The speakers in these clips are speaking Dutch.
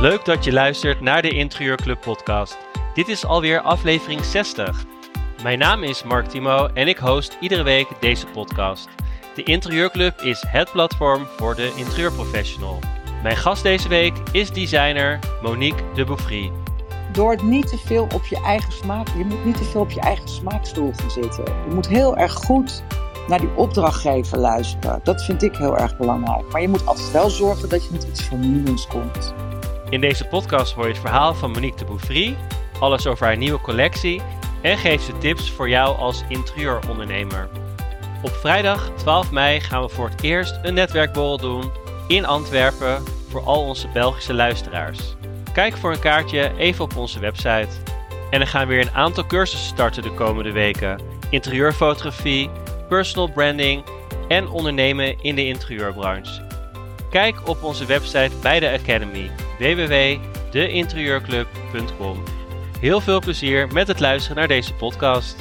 Leuk dat je luistert naar de Interieurclub podcast. Dit is alweer aflevering 60. Mijn naam is Mark Timo en ik host iedere week deze podcast. De Interieurclub is het platform voor de interieurprofessional. Mijn gast deze week is designer Monique des Bouvrie. Door het niet te veel op je eigen smaak. Je moet niet te veel op je eigen smaakstoel gaan zitten. Je moet heel erg goed naar die opdrachtgever luisteren. Dat vind ik heel erg belangrijk. Maar je moet altijd wel zorgen dat je met iets vernieuwends komt. In deze podcast hoor je het verhaal van Monique des Bouvrie, alles over haar nieuwe collectie en geeft ze tips voor jou als interieurondernemer. Op vrijdag 12 mei gaan we voor het eerst een netwerkborrel doen in Antwerpen voor al onze Belgische luisteraars. Kijk voor een kaartje even op onze website. En er gaan weer een aantal cursussen starten de komende weken. Interieurfotografie, personal branding en ondernemen in de interieurbranche. Kijk op onze website bij de Academy www.deinterieurclub.com. Heel veel plezier met het luisteren naar deze podcast.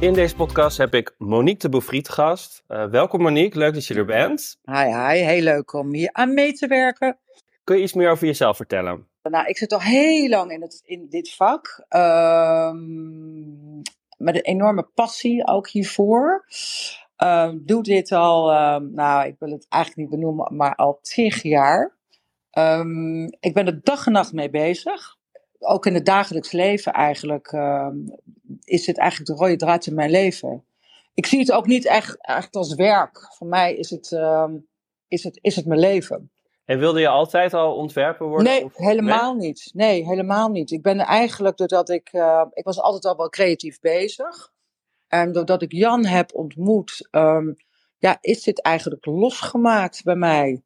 In deze podcast heb ik Monique des Bouvrie te gast. Welkom Monique, leuk dat je er bent. Hi, heel leuk om hier aan mee te werken. Kun je iets meer over jezelf vertellen? Nou, ik zit al heel lang in dit vak. Met een enorme passie ook hiervoor. Doe dit al, ik wil het eigenlijk niet benoemen, maar al 10 jaar. Ik ben er dag en nacht mee bezig. Ook in het dagelijks leven eigenlijk is dit eigenlijk de rode draad in mijn leven. Ik zie het ook niet echt als werk. Voor mij is het mijn leven. En wilde je altijd al ontwerper worden? Nee, helemaal niet. Nee, helemaal niet. Ik ben eigenlijk, doordat ik was altijd al wel creatief bezig. En doordat ik Jan heb ontmoet, is dit eigenlijk losgemaakt bij mij.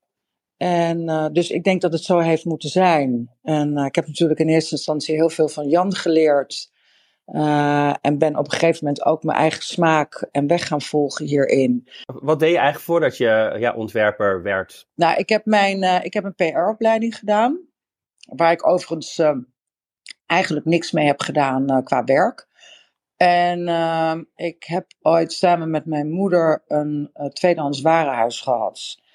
En dus ik denk dat het zo heeft moeten zijn. En ik heb natuurlijk in eerste instantie heel veel van Jan geleerd. En ben op een gegeven moment ook mijn eigen smaak en weg gaan volgen hierin. Wat deed je eigenlijk voordat je ontwerper werd? Nou, ik heb een PR-opleiding gedaan. Waar ik overigens eigenlijk niks mee heb gedaan qua werk. En ik heb ooit samen met mijn moeder een tweedehands warenhuis gehad.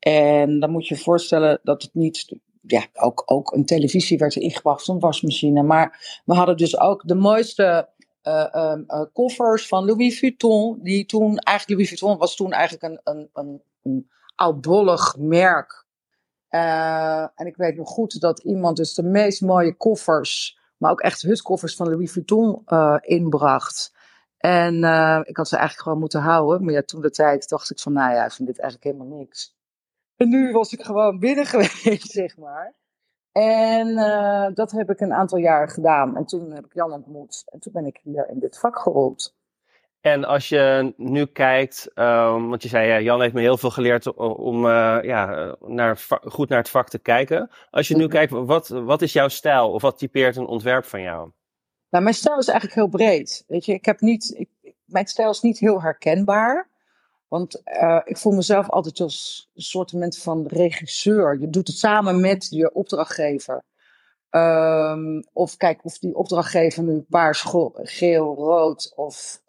En dan moet je je voorstellen dat het niet... Ja, ook een televisie werd er ingebracht, zo'n wasmachine. Maar we hadden dus ook de mooiste koffers van Louis Vuitton. Louis Vuitton was toen eigenlijk een oudbollig merk. En ik weet nog goed dat iemand dus de meest mooie koffers, maar ook echt hutkoffers van Louis Vuitton inbracht. En ik had ze eigenlijk gewoon moeten houden. Maar ja, toen de tijd dacht ik van, ik vind dit eigenlijk helemaal niks. En nu was ik gewoon binnen geweest, zeg maar. En dat heb ik een aantal jaren gedaan. En toen heb ik Jan ontmoet. En toen ben ik hier in dit vak gerold. En als je nu kijkt, want je zei, Jan heeft me heel veel geleerd om goed naar het vak te kijken. Als je nu kijkt, wat is jouw stijl? Of wat typeert een ontwerp van jou? Nou, mijn stijl is eigenlijk heel breed. Weet je, mijn stijl is niet heel herkenbaar. Want ik voel mezelf altijd als een soort van regisseur. Je doet het samen met je opdrachtgever. Of die opdrachtgever nu paars, geel, rood... of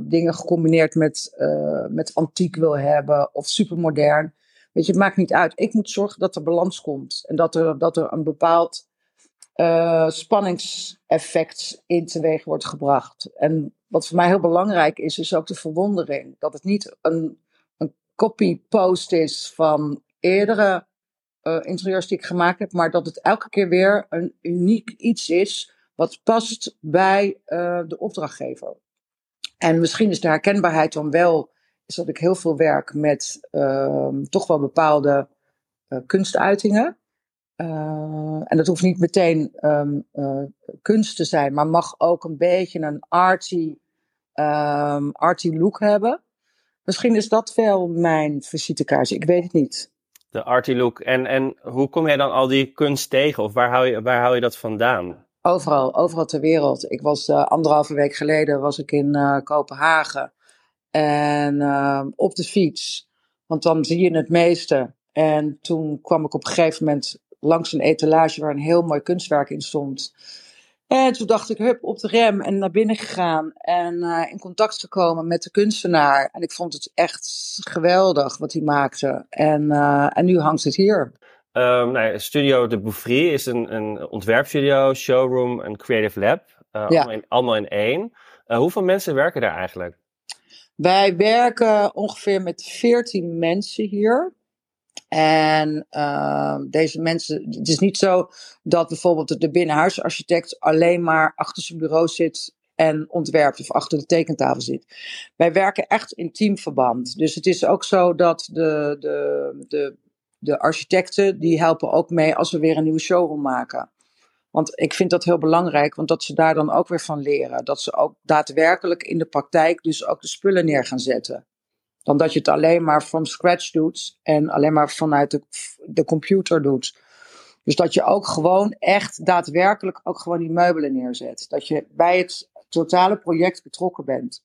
dingen gecombineerd met antiek wil hebben of supermodern. Weet je, het maakt niet uit. Ik moet zorgen dat er balans komt. En dat er een bepaald spanningseffect in teweeg wordt gebracht. En wat voor mij heel belangrijk is ook de verwondering. Dat het niet een copy-post is van eerdere interieurs die ik gemaakt heb, maar dat het elke keer weer een uniek iets is wat past bij de opdrachtgever. En misschien is de herkenbaarheid dan wel, is dat ik heel veel werk met toch wel bepaalde kunstuitingen. En dat hoeft niet meteen kunst te zijn, maar mag ook een beetje een arty look hebben. Misschien is dat wel mijn visitekaartje, ik weet het niet. De arty look. En hoe kom jij dan al die kunst tegen? Of waar hou je dat vandaan? Overal ter wereld. Ik was 1,5 week geleden was ik in Kopenhagen. En op de fiets, want dan zie je het meeste. En toen kwam ik op een gegeven moment langs een etalage waar een heel mooi kunstwerk in stond. En toen dacht ik, hup, op de rem en naar binnen gegaan. En in contact gekomen met de kunstenaar. En ik vond het echt geweldig wat hij maakte. En nu hangt het hier. Studio de Bouvrie is een ontwerpstudio, showroom en creative lab. Allemaal in één. Hoeveel mensen werken daar eigenlijk? Wij werken ongeveer met 14 mensen hier. En deze mensen, het is niet zo dat bijvoorbeeld de binnenhuisarchitect alleen maar achter zijn bureau zit en ontwerpt of achter de tekentafel zit. Wij werken echt in teamverband. Dus het is ook zo dat de architecten, die helpen ook mee als we weer een nieuwe showroom maken. Want ik vind dat heel belangrijk, want dat ze daar dan ook weer van leren. Dat ze ook daadwerkelijk in de praktijk dus ook de spullen neer gaan zetten. Dan dat je het alleen maar from scratch doet en alleen maar vanuit de computer doet. Dus dat je ook gewoon echt daadwerkelijk ook gewoon die meubelen neerzet. Dat je bij het totale project betrokken bent.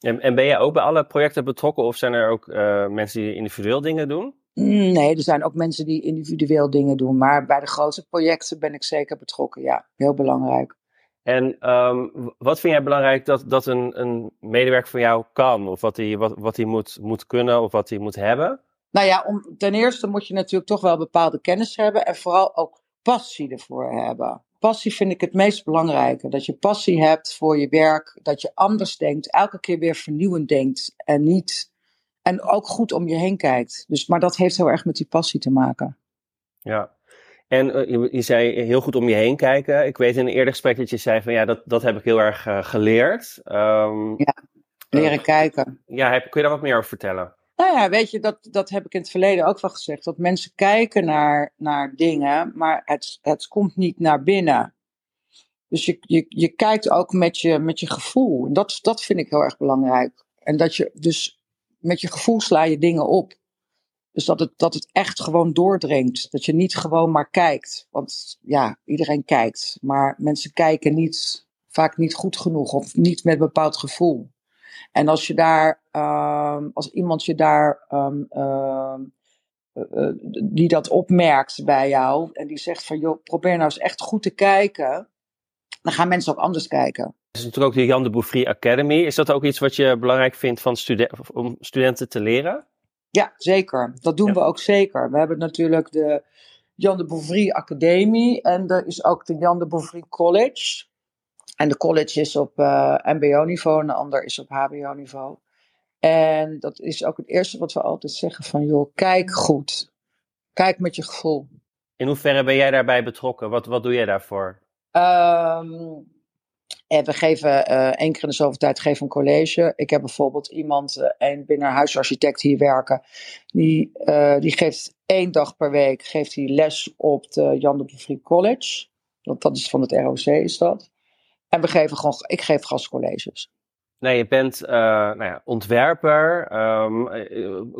En ben jij ook bij alle projecten betrokken of zijn er ook mensen die individueel dingen doen? Nee, er zijn ook mensen die individueel dingen doen. Maar bij de grote projecten ben ik zeker betrokken. Ja, heel belangrijk. En wat vind jij belangrijk dat een medewerker van jou kan? Of wat hij moet kunnen of wat hij moet hebben? Nou ja, ten eerste moet je natuurlijk toch wel bepaalde kennis hebben. En vooral ook passie ervoor hebben. Passie vind ik het meest belangrijke. Dat je passie hebt voor je werk. Dat je anders denkt. Elke keer weer vernieuwend denkt. En ook goed om je heen kijkt. Dus, maar dat heeft heel erg met die passie te maken. Ja. En je zei heel goed om je heen kijken. Ik weet in een eerder gesprek dat je zei van ja, dat heb ik heel erg geleerd. Leren kijken. Ja, kun je daar wat meer over vertellen? Nou ja, weet je, dat heb ik in het verleden ook wel gezegd. Dat mensen kijken naar dingen, maar het komt niet naar binnen. Dus je kijkt ook met je gevoel. Dat vind ik heel erg belangrijk. En dat je dus met je gevoel sla je dingen op. Dus dat het echt gewoon doordringt. Dat je niet gewoon maar kijkt. Want ja, iedereen kijkt. Maar mensen kijken vaak niet goed genoeg. Of niet met een bepaald gevoel. En als je daar, als iemand je daar, die dat opmerkt bij jou. En die zegt van joh, probeer nou eens echt goed te kijken. Dan gaan mensen ook anders kijken. Er is natuurlijk ook de Jan des Bouvrie Academy. Is dat ook iets wat je belangrijk vindt om studenten te leren? Ja, zeker. Dat doen we ook zeker. We hebben natuurlijk de Jan des Bouvrie Academie. En er is ook de Jan des Bouvrie College. En de college is op mbo-niveau en de ander is op hbo-niveau. En dat is ook het eerste wat we altijd zeggen van joh, kijk goed. Kijk met je gevoel. In hoeverre ben jij daarbij betrokken? Wat doe jij daarvoor? We geven één keer in de zoveel tijd een college. Ik heb bijvoorbeeld iemand, een binnenhuisarchitect hier werken. Die geeft 1 dag per week les op de Jan des Bouvrie College. Dat is van het ROC is dat. En ik geef gastcolleges. Nou, je bent ontwerper.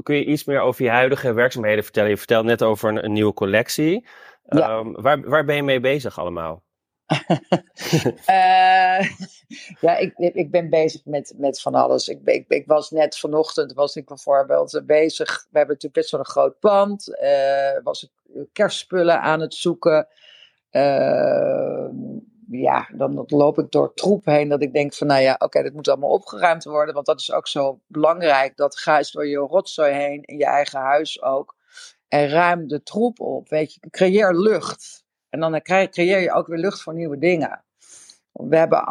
Kun je iets meer over je huidige werkzaamheden vertellen? Je vertelde net over een nieuwe collectie. Ja. Waar ben je mee bezig allemaal? Ik ben bezig met van alles. Ik was net vanochtend bijvoorbeeld bezig. We hebben natuurlijk best wel een groot pand. Was ik kerstspullen aan het zoeken. Dan loop ik door troep heen dat ik denk van nou ja, oké, dit moet allemaal opgeruimd worden. Want dat is ook zo belangrijk. Dat ga eens door je rotzooi heen in je eigen huis ook. En ruim de troep op. Weet je, creëer lucht. En dan creëer je ook weer lucht voor nieuwe dingen.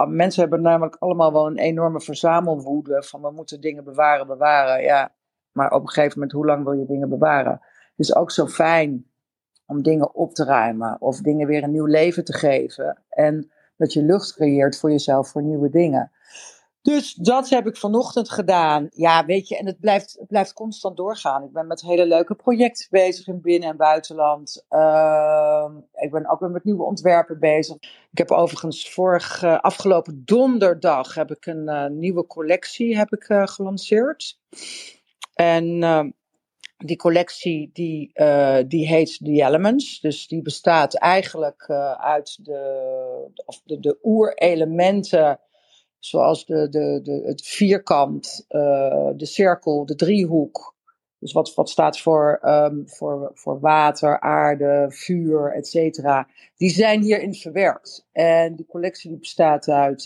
Mensen hebben namelijk allemaal wel een enorme verzamelwoede. Van we moeten dingen bewaren. Ja, maar op een gegeven moment, hoe lang wil je dingen bewaren? Het is ook zo fijn om dingen op te ruimen. Of dingen weer een nieuw leven te geven. En dat je lucht creëert voor jezelf voor nieuwe dingen. Dus dat heb ik vanochtend gedaan. Ja, weet je, en het blijft constant doorgaan. Ik ben met hele leuke projecten bezig in binnen- en buitenland. Ik ben ook weer met nieuwe ontwerpen bezig. Ik heb overigens afgelopen donderdag heb ik een nieuwe collectie gelanceerd. En die collectie die heet The Elements. Dus die bestaat eigenlijk uit de oerelementen. Zoals het vierkant, de cirkel, de driehoek. Dus wat staat voor water, aarde, vuur, et cetera. Die zijn hierin verwerkt. En die collectie bestaat uit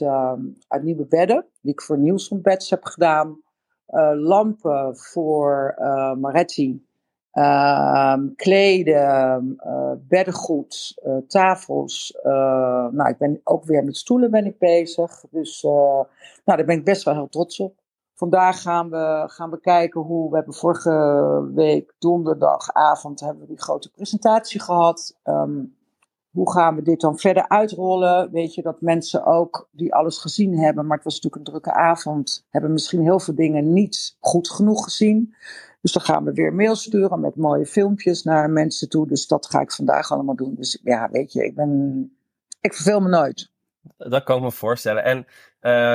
nieuwe bedden. Die ik voor Nilsson Beds heb gedaan. Lampen voor Maretti. kleden, beddengoed, tafels. Nou, ik ben ook weer met stoelen ben ik bezig. Dus daar ben ik best wel heel trots op. Vandaag gaan we kijken hoe... We hebben vorige week donderdagavond hebben we die grote presentatie gehad. Hoe gaan we dit dan verder uitrollen? Weet je, dat mensen ook die alles gezien hebben... maar het was natuurlijk een drukke avond... hebben misschien heel veel dingen niet goed genoeg gezien. Dus dan gaan we weer mails sturen met mooie filmpjes naar mensen toe. Dus dat ga ik vandaag allemaal doen. Dus ja, weet je, ik verveel me nooit. Dat kan ik me voorstellen. En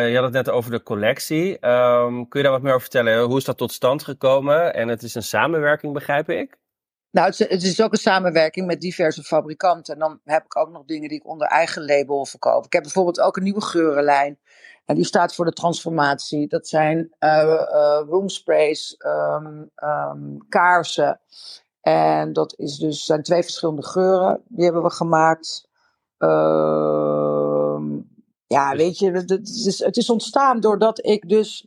je had het net over de collectie. Kun je daar wat meer over vertellen? Hoe is dat tot stand gekomen? En het is een samenwerking, begrijp ik? Nou, het is ook een samenwerking met diverse fabrikanten. En dan heb ik ook nog dingen die ik onder eigen label verkoop. Ik heb bijvoorbeeld ook een nieuwe geurenlijn. En die staat voor de transformatie. Dat zijn roomsprays, kaarsen. En dat is dus, zijn twee verschillende geuren. Die hebben we gemaakt. Ja, weet je, het is ontstaan doordat ik dus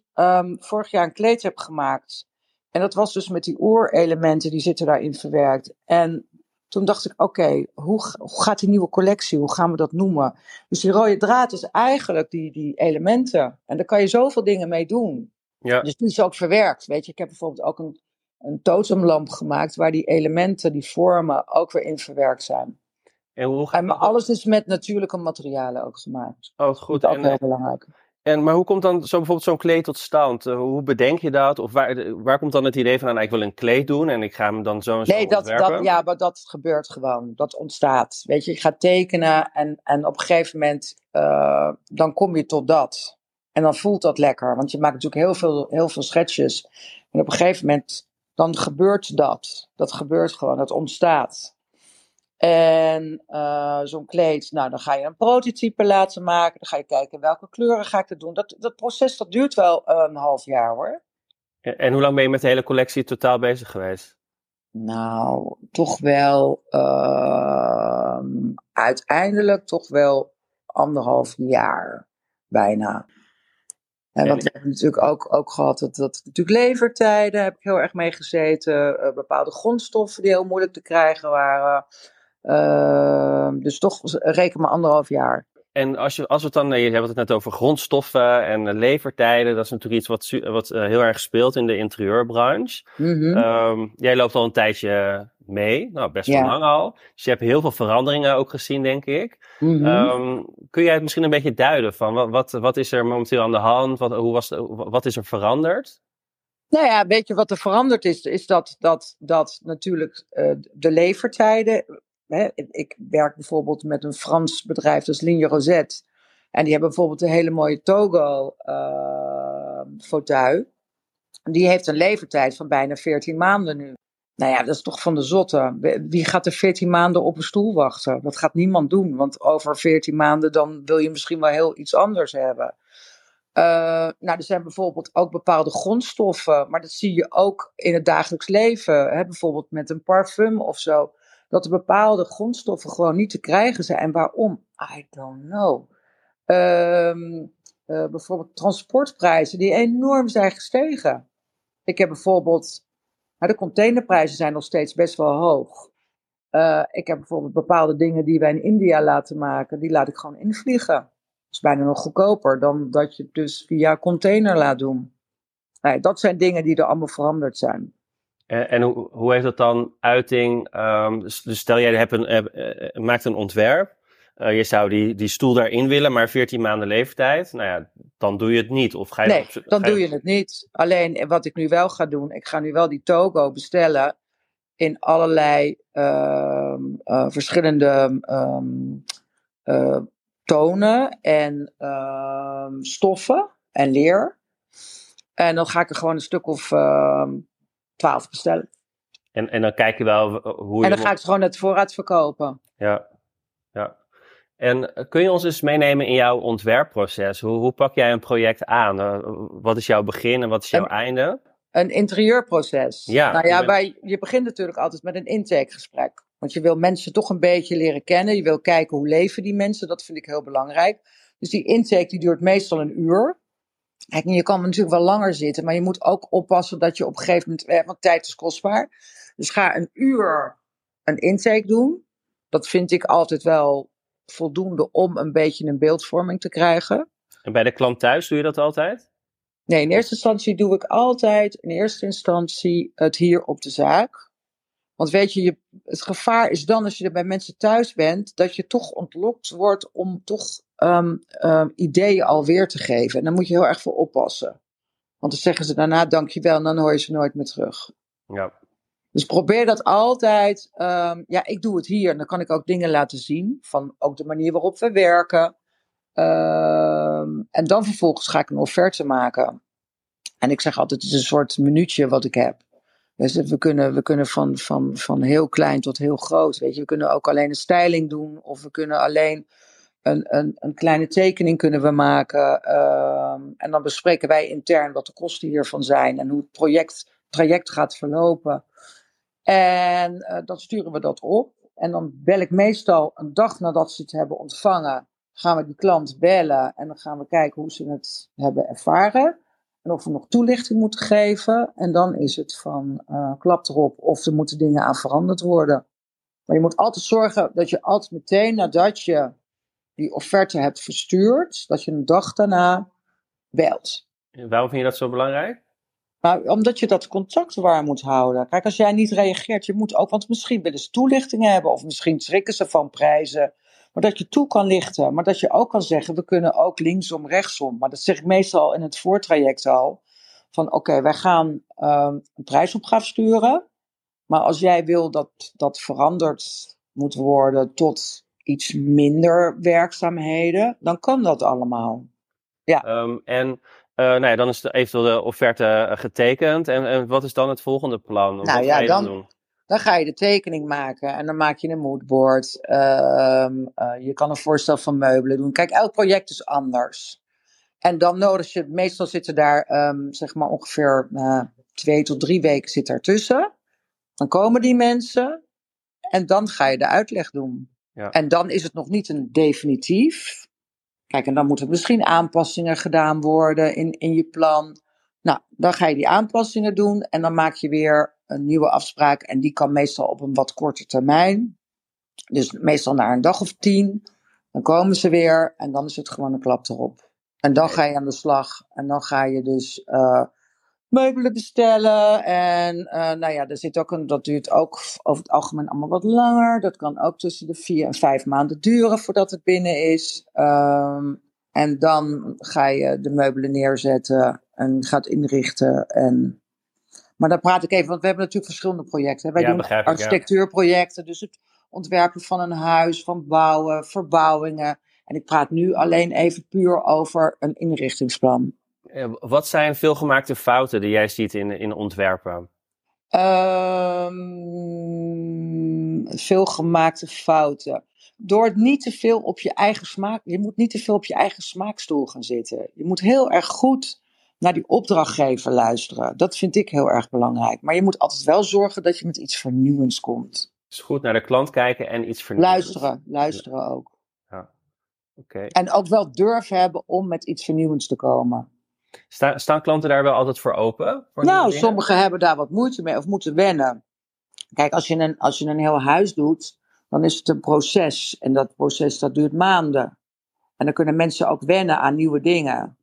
vorig jaar een kleed heb gemaakt. En dat was dus met die oerelementen, die zitten daarin verwerkt. En toen dacht ik, oké, hoe gaat die nieuwe collectie, hoe gaan we dat noemen? Dus die rode draad is eigenlijk die elementen. En daar kan je zoveel dingen mee doen. Ja. Dus die is ook verwerkt, weet je. Ik heb bijvoorbeeld ook een totemlamp gemaakt... waar die elementen, die vormen, ook weer in verwerkt zijn. En maar alles is met natuurlijke materialen ook gemaakt. Oh, goed. Dat is ook heel belangrijk. Maar hoe komt dan bijvoorbeeld zo'n kleed tot stand? Hoe bedenk je dat? Of waar komt dan het idee van, ik wil een kleed doen en ik ga hem dan zo en zo ontwerpen? Ja, maar dat gebeurt gewoon. Dat ontstaat. Weet je, je gaat tekenen en op een gegeven moment dan kom je tot dat. En dan voelt dat lekker. Want je maakt natuurlijk heel veel schetsjes. En op een gegeven moment, dan gebeurt dat. Dat gebeurt gewoon. Dat ontstaat. En zo'n kleed, nou dan ga je een prototype laten maken. Dan ga je kijken welke kleuren ga ik er doen. Dat proces dat duurt wel een half jaar hoor. En hoe lang ben je met de hele collectie totaal bezig geweest? Nou, toch wel uiteindelijk toch wel anderhalf jaar bijna. En dat heb ik natuurlijk ook gehad. Dat natuurlijk levertijden heb ik heel erg mee gezeten. Bepaalde grondstoffen die heel moeilijk te krijgen waren. Dus toch reken maar anderhalf jaar. En als we het dan, je hebt het net over grondstoffen en levertijden. Dat is natuurlijk iets wat heel erg speelt in de interieurbranche. Mm-hmm. Jij loopt al een tijdje mee. Nou, best wel lang al. Dus je hebt heel veel veranderingen ook gezien, denk ik. Mm-hmm. Kun jij het misschien een beetje duiden van wat is er momenteel aan de hand? Wat is er veranderd? Nou ja, weet je wat er veranderd is? Is dat natuurlijk de levertijden... Hè, ik werk bijvoorbeeld met een Frans bedrijf, dat is Ligne Roset. En die hebben bijvoorbeeld een hele mooie Togo fauteuil. Die heeft een levertijd van bijna 14 maanden nu. Nou ja, dat is toch van de zotte. Wie gaat er 14 maanden op een stoel wachten? Dat gaat niemand doen, want over 14 maanden dan wil je misschien wel heel iets anders hebben. Nou, er zijn bijvoorbeeld ook bepaalde grondstoffen, maar dat zie je ook in het dagelijks leven. Hè? Bijvoorbeeld met een parfum of zo. Dat er bepaalde grondstoffen gewoon niet te krijgen zijn. En waarom? I don't know. Bijvoorbeeld transportprijzen die enorm zijn gestegen. Ik heb bijvoorbeeld... de containerprijzen zijn nog steeds best wel hoog. Ik heb bijvoorbeeld bepaalde dingen die wij in India laten maken. Die laat ik gewoon invliegen. Dat is bijna nog goedkoper dan dat je het dus via container laat doen. Nou ja, dat zijn dingen die er allemaal veranderd zijn. En hoe heeft dat dan uiting? Dus stel jij maakt een ontwerp. Je zou die stoel daarin willen, maar 14 maanden leeftijd. Nou ja, dan doe je het niet. Of ga je doe je het niet. Alleen wat ik nu wel ga doen. Ik ga nu wel die Togo bestellen. In allerlei verschillende tonen en stoffen en leer. En dan ga ik er gewoon een stuk of... 12 bestellen. En dan kijk je wel hoe je... En dan ga ik gewoon het voorraad verkopen. Ja. En kun je ons eens meenemen in jouw ontwerpproces? Hoe pak jij een project aan? Wat is jouw begin en wat is jouw einde? Een interieurproces. Ja, nou ja, je begint natuurlijk altijd met een intakegesprek. Want je wil mensen toch een beetje leren kennen. Je wil kijken hoe leven die mensen. Dat vind ik heel belangrijk. Dus die intake die duurt meestal een uur. Kijk, je kan natuurlijk wel langer zitten, maar je moet ook oppassen dat je op een gegeven moment, want tijd is kostbaar. Dus ga een uur een intake doen. Dat vind ik altijd wel voldoende om een beetje een beeldvorming te krijgen. En bij de klant thuis doe je dat altijd? Nee, in eerste instantie doe ik altijd het hier op de zaak. Want weet je, het gevaar is dan als je er bij mensen thuis bent, dat je toch ontlokt wordt om toch ideeën alweer te geven. En daar moet je heel erg voor oppassen. Want dan zeggen ze daarna dankjewel en dan hoor je ze nooit meer terug. Ja. Dus probeer dat altijd. Ik doe het hier en dan kan ik ook dingen laten zien. Van ook de manier waarop we werken. En dan vervolgens ga ik een offerte maken. En ik zeg altijd, het is een soort minuutje wat ik heb. Dus we kunnen van heel klein tot heel groot. Weet je, we kunnen ook alleen een styling doen. Of we kunnen alleen een kleine tekening kunnen we maken. En dan bespreken wij intern wat de kosten hiervan zijn. En hoe het traject gaat verlopen. En dan sturen we dat op. En dan bel ik meestal een dag nadat ze het hebben ontvangen. Gaan we die klant bellen. En dan gaan we kijken hoe ze het hebben ervaren. En of we nog toelichting moeten geven. En dan is het van klap erop. Of er moeten dingen aan veranderd worden. Maar je moet altijd zorgen dat je altijd meteen nadat je die offerte hebt verstuurd. Dat je een dag daarna belt. En waarom vind je dat zo belangrijk? Nou, omdat je dat contact waar moet houden. Kijk, als jij niet reageert. Je moet ook, want misschien willen ze toelichtingen hebben. Of misschien schrikken ze van prijzen. Maar dat je toe kan lichten. Maar dat je ook kan zeggen, we kunnen ook linksom, rechtsom. Maar dat zeg ik meestal in het voortraject al. Van oké, wij gaan een prijsopgave sturen. Maar als jij wil dat dat veranderd moet worden tot iets minder werkzaamheden. Dan kan dat allemaal. Ja. Dan is eventueel de offerte getekend. En wat is dan het volgende plan? Of wat ga je dan doen? Dan ga je de tekening maken en dan maak je een moodboard. Je kan een voorstel van meubelen doen. Kijk, elk project is anders. En dan nodig je, meestal zitten daar ongeveer 2 tot 3 weken zit daartussen. Dan komen die mensen en dan ga je de uitleg doen. Ja. En dan is het nog niet een definitief. Kijk, en dan moeten misschien aanpassingen gedaan worden in je plan. Nou, dan ga je die aanpassingen doen en dan maak je weer een nieuwe afspraak. En die kan meestal op een wat korte termijn. Dus meestal na een dag of 10. Dan komen ze weer en dan is het gewoon een klap erop. En dan ga je aan de slag. En dan ga je dus meubelen bestellen. En er zit ook dat duurt ook over het algemeen allemaal wat langer. Dat kan ook tussen de 4 en 5 maanden duren voordat het binnen is. En dan ga je de meubelen neerzetten en gaat inrichten. Maar daar praat ik even, want we hebben natuurlijk verschillende projecten. Hè? Wij doen architectuurprojecten, dus het ontwerpen van een huis, van bouwen, verbouwingen. En ik praat nu alleen even puur over een inrichtingsplan. Wat zijn veelgemaakte fouten die jij ziet in ontwerpen? Veelgemaakte fouten. Door het niet te veel op je eigen smaak. Je moet niet te veel op je eigen smaakstoel gaan zitten. Je moet heel erg goed naar die opdrachtgever luisteren. Dat vind ik heel erg belangrijk. Maar je moet altijd wel zorgen dat je met iets vernieuwends komt. Dus goed naar de klant kijken en iets vernieuwends. Luisteren ook. Ja. Okay. En ook wel durven hebben om met iets vernieuwends te komen. Staan klanten daar wel altijd voor open? Nou, sommigen hebben daar wat moeite mee of moeten wennen. Kijk, als je een heel huis doet, dan is het een proces. En dat proces, dat duurt maanden. En dan kunnen mensen ook wennen aan nieuwe dingen.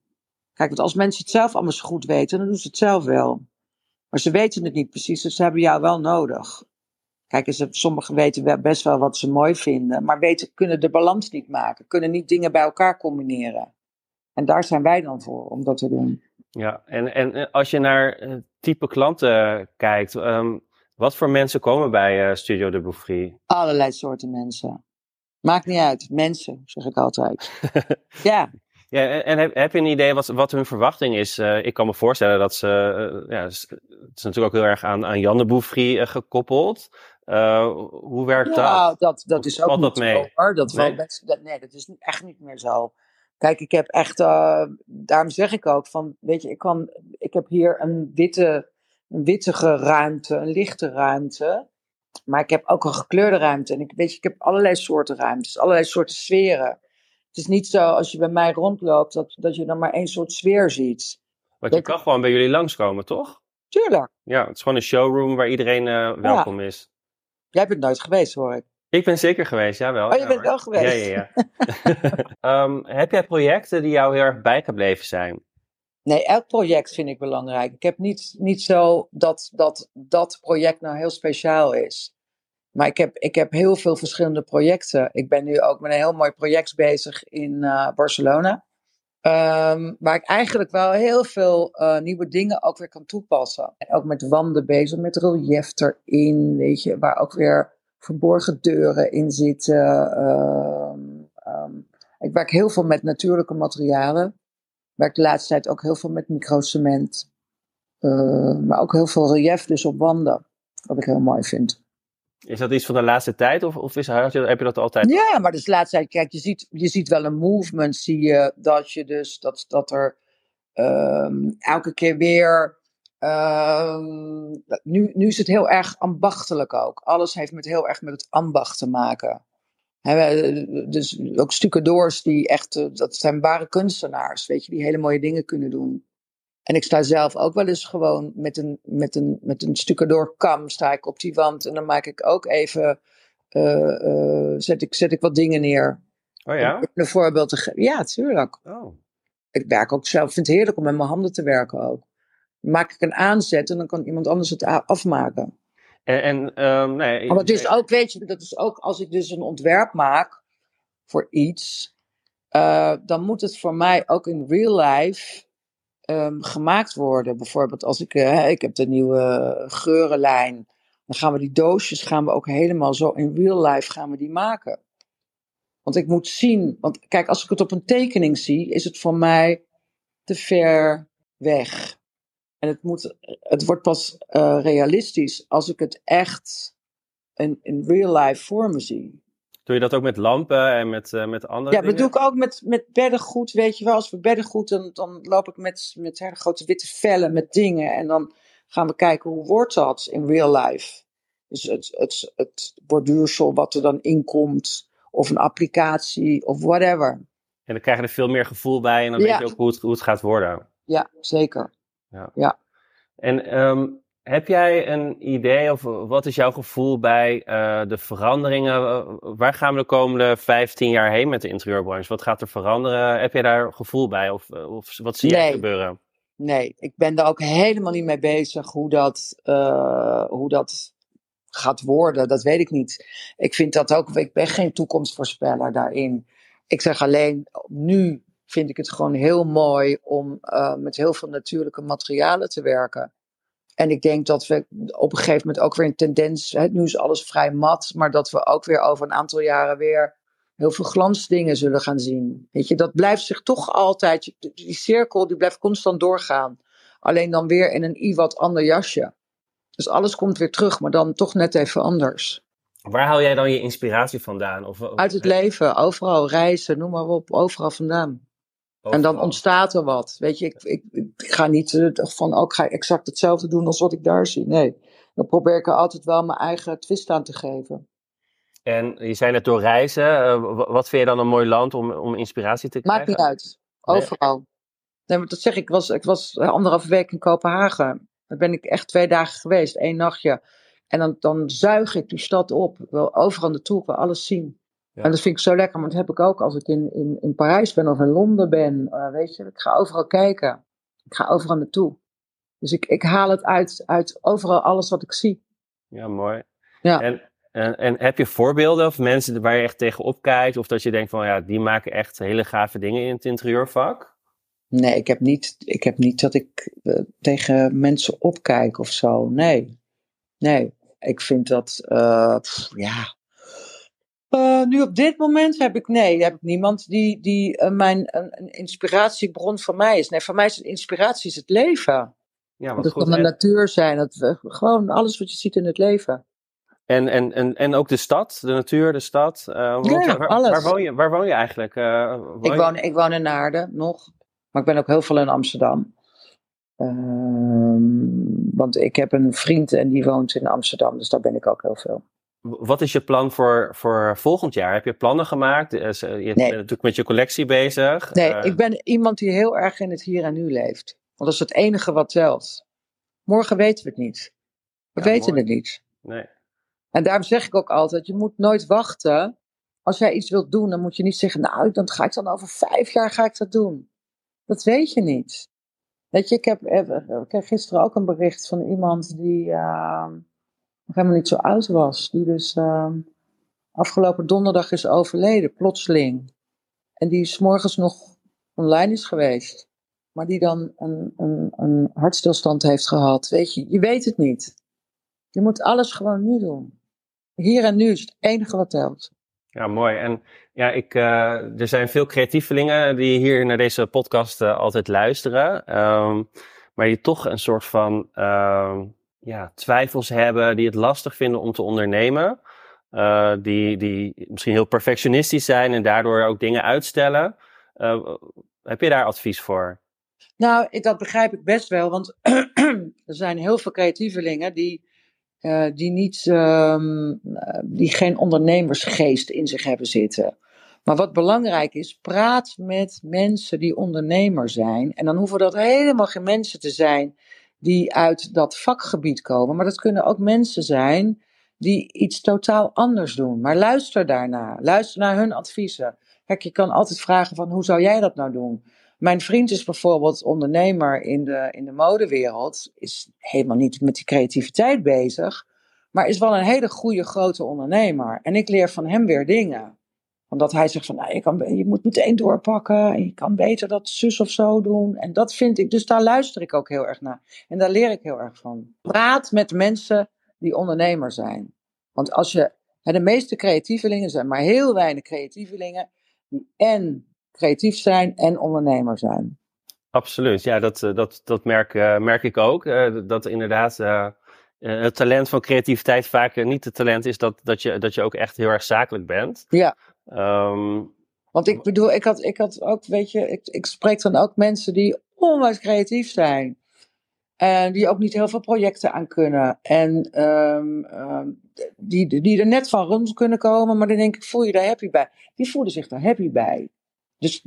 Kijk, want als mensen het zelf allemaal zo goed weten, dan doen ze het zelf wel. Maar ze weten het niet precies, dus ze hebben jou wel nodig. Kijk, sommigen weten best wel wat ze mooi vinden, maar kunnen de balans niet maken. Kunnen niet dingen bij elkaar combineren. En daar zijn wij dan voor, om dat te doen. Ja, en als je naar type klanten kijkt, wat voor mensen komen bij Studio des Bouvrie? Allerlei soorten mensen. Maakt niet uit, mensen, zeg ik altijd. Ja. Ja, en heb je een idee wat hun verwachting is? Ik kan me voorstellen dat ze... het is natuurlijk ook heel erg aan Jan des Bouvrie gekoppeld. Hoe werkt dat? Nou, dat is ook niet mee? Zo, hoor. Dat is echt niet meer zo. Kijk, ik heb echt... daarom zeg ik ook van... Weet je, ik heb hier een wittige ruimte, een lichte ruimte. Maar ik heb ook een gekleurde ruimte. En ik heb allerlei soorten ruimtes, allerlei soorten sferen. Het is niet zo als je bij mij rondloopt dat je dan maar één soort sfeer ziet. Want je kan gewoon bij jullie langskomen, toch? Tuurlijk. Ja, het is gewoon een showroom waar iedereen welkom is. Jij bent nooit geweest, hoor ik. Ik ben zeker geweest, jawel. Oh, je bent wel geweest. Ja. Heb jij projecten die jou heel erg bijgebleven zijn? Nee, elk project vind ik belangrijk. Ik heb niet zo dat project nou heel speciaal is. Maar ik heb heel veel verschillende projecten. Ik ben nu ook met een heel mooi project bezig in Barcelona. Waar ik eigenlijk wel heel veel nieuwe dingen ook weer kan toepassen. En ook met wanden bezig, met relief erin, weet je. Waar ook weer verborgen deuren in zitten. Ik werk heel veel met natuurlijke materialen. Ik werk de laatste tijd ook heel veel met microcement. Maar ook heel veel relief dus op wanden. Wat ik heel mooi vind. Is dat iets van de laatste tijd? Of heb je dat altijd? Ja, maar dus de laatste tijd. Kijk, je ziet wel een movement. Zie je dat je dus dat er elke keer weer... Nu is het heel erg ambachtelijk ook. Alles heeft heel erg met het ambacht te maken. Dus ook stucadoors die echt, dat zijn ware kunstenaars, weet je, die hele mooie dingen kunnen doen. En ik sta zelf ook wel eens gewoon met een stucadoorkam sta ik op die wand en dan maak ik ook even, zet ik wat dingen neer. Oh ja? Om een voorbeeld te geven. Ja, tuurlijk. Oh. Ik werk ook zelf, vind het heerlijk om met mijn handen te werken ook. Dan maak ik een aanzet en dan kan iemand anders het afmaken. Maar dat is ook, weet je, dat is ook als ik dus een ontwerp maak voor iets, dan moet het voor mij ook in real life gemaakt worden. Bijvoorbeeld als ik heb de nieuwe geurenlijn, dan gaan we die doosjes ook helemaal zo in real life gaan we die maken. Want ik moet zien, want kijk, als ik het op een tekening zie, is het voor mij te ver weg. En het wordt pas realistisch als ik het echt in real life voor me zie. Doe je dat ook met lampen en met andere dingen? Ja, dat doe ik ook met beddengoed, weet je wel. Als we beddengoed, dan loop ik met hele grote witte vellen met dingen. En dan gaan we kijken, hoe wordt dat in real life? Dus het borduursel wat er dan inkomt, of een applicatie, of whatever. En dan krijg je er veel meer gevoel bij en dan weet je ook hoe het gaat worden. Ja, zeker. Ja. En heb jij een idee of wat is jouw gevoel bij de veranderingen? Waar gaan we de komende 15 jaar heen met de interieurbranche? Wat gaat er veranderen? Heb jij daar gevoel bij of wat zie jij gebeuren? Nee, ik ben daar ook helemaal niet mee bezig hoe dat gaat worden. Dat weet ik niet. Ik vind dat ook, ik ben geen toekomstvoorspeller daarin. Ik zeg alleen nu. Vind ik het gewoon heel mooi om met heel veel natuurlijke materialen te werken. En ik denk dat we op een gegeven moment ook weer een tendens... Nu is alles vrij mat, maar dat we ook weer over een aantal jaren weer... heel veel glansdingen zullen gaan zien. Weet je, dat blijft zich toch altijd... Die cirkel die blijft constant doorgaan. Alleen dan weer in een ietwat ander jasje. Dus alles komt weer terug, maar dan toch net even anders. Waar haal jij dan je inspiratie vandaan? Uit het leven, overal, reizen, noem maar op, overal vandaan. En dan ontstaat er wat. Weet je, ik ga niet van, ik ga exact hetzelfde doen als wat ik daar zie. Nee, dan probeer ik er altijd wel mijn eigen twist aan te geven. En je zei net door reizen. Wat vind je dan een mooi land om inspiratie te krijgen? Maakt niet uit. Overal. Nee, maar dat zeg ik. Ik was 1,5 week in Kopenhagen. Daar ben ik echt 2 dagen geweest. 1 nachtje. En dan zuig ik die stad op. Ik wil overal naartoe. Ik wil alles zien. Ja. En dat vind ik zo lekker, want dat heb ik ook als ik in Parijs ben of in Londen ben. Weet je, ik ga overal kijken. Ik ga overal naartoe. Dus ik haal het uit overal alles wat ik zie. Ja, mooi. Ja. En heb je voorbeelden of mensen waar je echt tegen opkijkt? Of dat je denkt van, ja, die maken echt hele gave dingen in het interieurvak? Nee, ik heb niet dat ik tegen mensen opkijk of zo. Nee. Ik vind dat, nu op dit moment heb ik niemand die een inspiratiebron voor mij is. Nee, voor mij is het inspiratie het leven. Ja, dat kan de natuur zijn. Gewoon alles wat je ziet in het leven. En ook de stad, de natuur, de stad. Alles. Waar woon je eigenlijk? Ik woon in Naarden nog, maar ik ben ook heel veel in Amsterdam. Want ik heb een vriend en die woont in Amsterdam, dus daar ben ik ook heel veel. Wat is je plan voor volgend jaar? Heb je plannen gemaakt? Je bent natuurlijk met je collectie bezig. Nee, ik ben iemand die heel erg in het hier en nu leeft. Want dat is het enige wat telt. Morgen weten we het niet. We weten het niet. Nee. En daarom zeg ik ook altijd, je moet nooit wachten. Als jij iets wilt doen, dan moet je niet zeggen, nou, dan ga ik dan over 5 jaar ga ik dat doen. Dat weet je niet. Weet je, ik kreeg gisteren ook een bericht van iemand die nog helemaal niet zo oud was. Die dus afgelopen donderdag is overleden, plotseling. En die 's morgens nog online is geweest. Maar die dan een hartstilstand heeft gehad. Weet je, je weet het niet. Je moet alles gewoon nu doen. Hier en nu is het enige wat telt. Ja, mooi. En ja, er zijn veel creatievelingen die hier naar deze podcast altijd luisteren. Maar die toch een soort van twijfels hebben, die het lastig vinden om te ondernemen. Die misschien heel perfectionistisch zijn en daardoor ook dingen uitstellen. Heb je daar advies voor? Nou, dat begrijp ik best wel. Want er zijn heel veel creatievelingen die geen ondernemersgeest in zich hebben zitten. Maar wat belangrijk is, praat met mensen die ondernemer zijn. En dan hoeven dat helemaal geen mensen te zijn die uit dat vakgebied komen. Maar dat kunnen ook mensen zijn die iets totaal anders doen. Maar luister daarnaar. Luister naar hun adviezen. Kijk, je kan altijd vragen van, hoe zou jij dat nou doen? Mijn vriend is bijvoorbeeld ondernemer in de modewereld. Is helemaal niet met die creativiteit bezig. Maar is wel een hele goede grote ondernemer. En ik leer van hem weer dingen. Omdat hij zegt van, nou, je moet meteen doorpakken. En je kan beter dat zus of zo doen. En dat vind ik, dus daar luister ik ook heel erg naar. En daar leer ik heel erg van. Praat met mensen die ondernemer zijn. Want als je, de meeste creatievelingen zijn, maar heel weinig creatievelingen. Die en creatief zijn en ondernemer zijn. Absoluut, ja, dat merk ik ook. Dat inderdaad het talent van creativiteit vaak niet het talent is dat je ook echt heel erg zakelijk bent. Ja. Want ik bedoel, ik had ook, weet je, ik spreek dan ook mensen die onwijs creatief zijn. En die ook niet heel veel projecten aan kunnen. En die er net van rond kunnen komen. Maar dan denk ik, voel je daar happy bij? Die voelen zich daar happy bij. Dus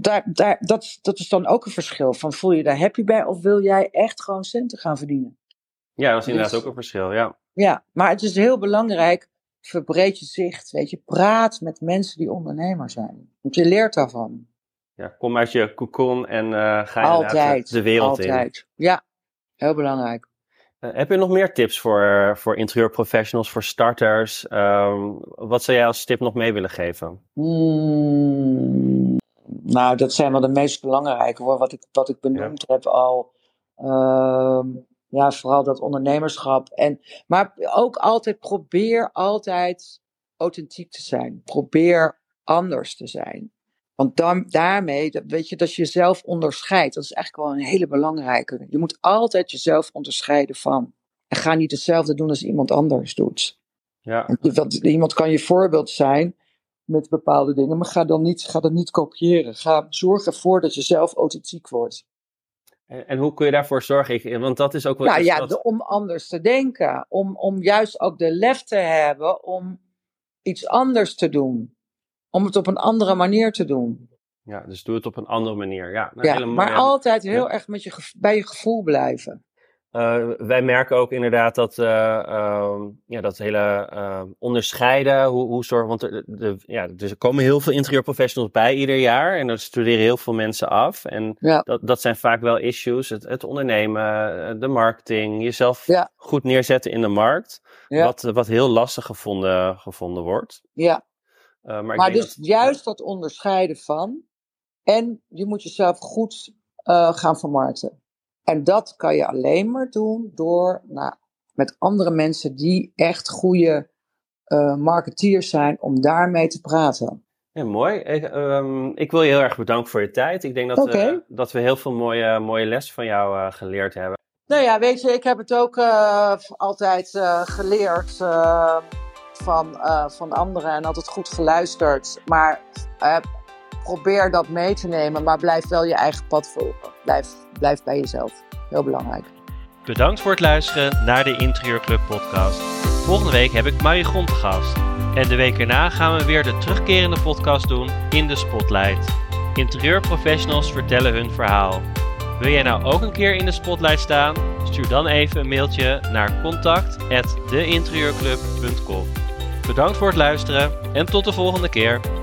dat is dan ook een verschil. Van, voel je daar happy bij of wil jij echt gewoon centen gaan verdienen? Ja, dat is inderdaad ook een verschil, ja. Ja, maar het is heel belangrijk. Verbreed je zicht, weet je. Praat met mensen die ondernemer zijn. Want je leert daarvan. Ja, kom uit je cocon en ga inderdaad de wereld in. Altijd, ja. Heel belangrijk. Heb je nog meer tips voor interieurprofessionals, voor starters? Wat zou jij als tip nog mee willen geven? Nou, dat zijn wel de meest belangrijke, hoor. Wat ik benoemd heb al. Vooral dat ondernemerschap. Maar ook altijd, probeer altijd authentiek te zijn. Probeer anders te zijn. Want daarmee, weet je, dat je jezelf onderscheidt. Dat is eigenlijk wel een hele belangrijke. Je moet altijd jezelf onderscheiden van. En ga niet hetzelfde doen als iemand anders doet. Ja. Iemand kan je voorbeeld zijn met bepaalde dingen. Maar ga dat niet kopiëren. Zorg ervoor dat je zelf authentiek wordt. En hoe kun je daarvoor zorgen? Want dat is ook wel... Nou ja, om anders te denken. Om juist ook de lef te hebben om iets anders te doen. Om het op een andere manier te doen. Ja, dus doe het op een andere manier. Ja, maar altijd heel erg met bij je gevoel blijven. Wij merken ook inderdaad dat hele onderscheiden. Hoe zorgen, want er komen heel veel interieurprofessionals bij ieder jaar. En er studeren heel veel mensen af. En dat zijn vaak wel issues. Het ondernemen, de marketing. Jezelf goed neerzetten in de markt. Ja. Wat heel lastig gevonden wordt. Ja. Maar dus juist dat onderscheiden van. En je moet jezelf goed gaan vermarkten. En dat kan je alleen maar doen door met andere mensen die echt goede marketeers zijn, om daarmee te praten. Ja, mooi. Ik wil je heel erg bedanken voor je tijd. Ik denk dat we heel veel mooie lessen van jou geleerd hebben. Nou ja, weet je, ik heb het ook altijd geleerd... Van anderen en altijd goed geluisterd. Maar probeer dat mee te nemen, maar blijf wel je eigen pad volgen. Blijf bij jezelf. Heel belangrijk. Bedankt voor het luisteren naar de Interieurclub podcast. Volgende week heb ik Marije Grond te gast. En de week erna gaan we weer de terugkerende podcast doen in de Spotlight. Interieurprofessionals vertellen hun verhaal. Wil jij nou ook een keer in de Spotlight staan? Stuur dan even een mailtje naar contact@deinterieurclub.com. Bedankt voor het luisteren en tot de volgende keer.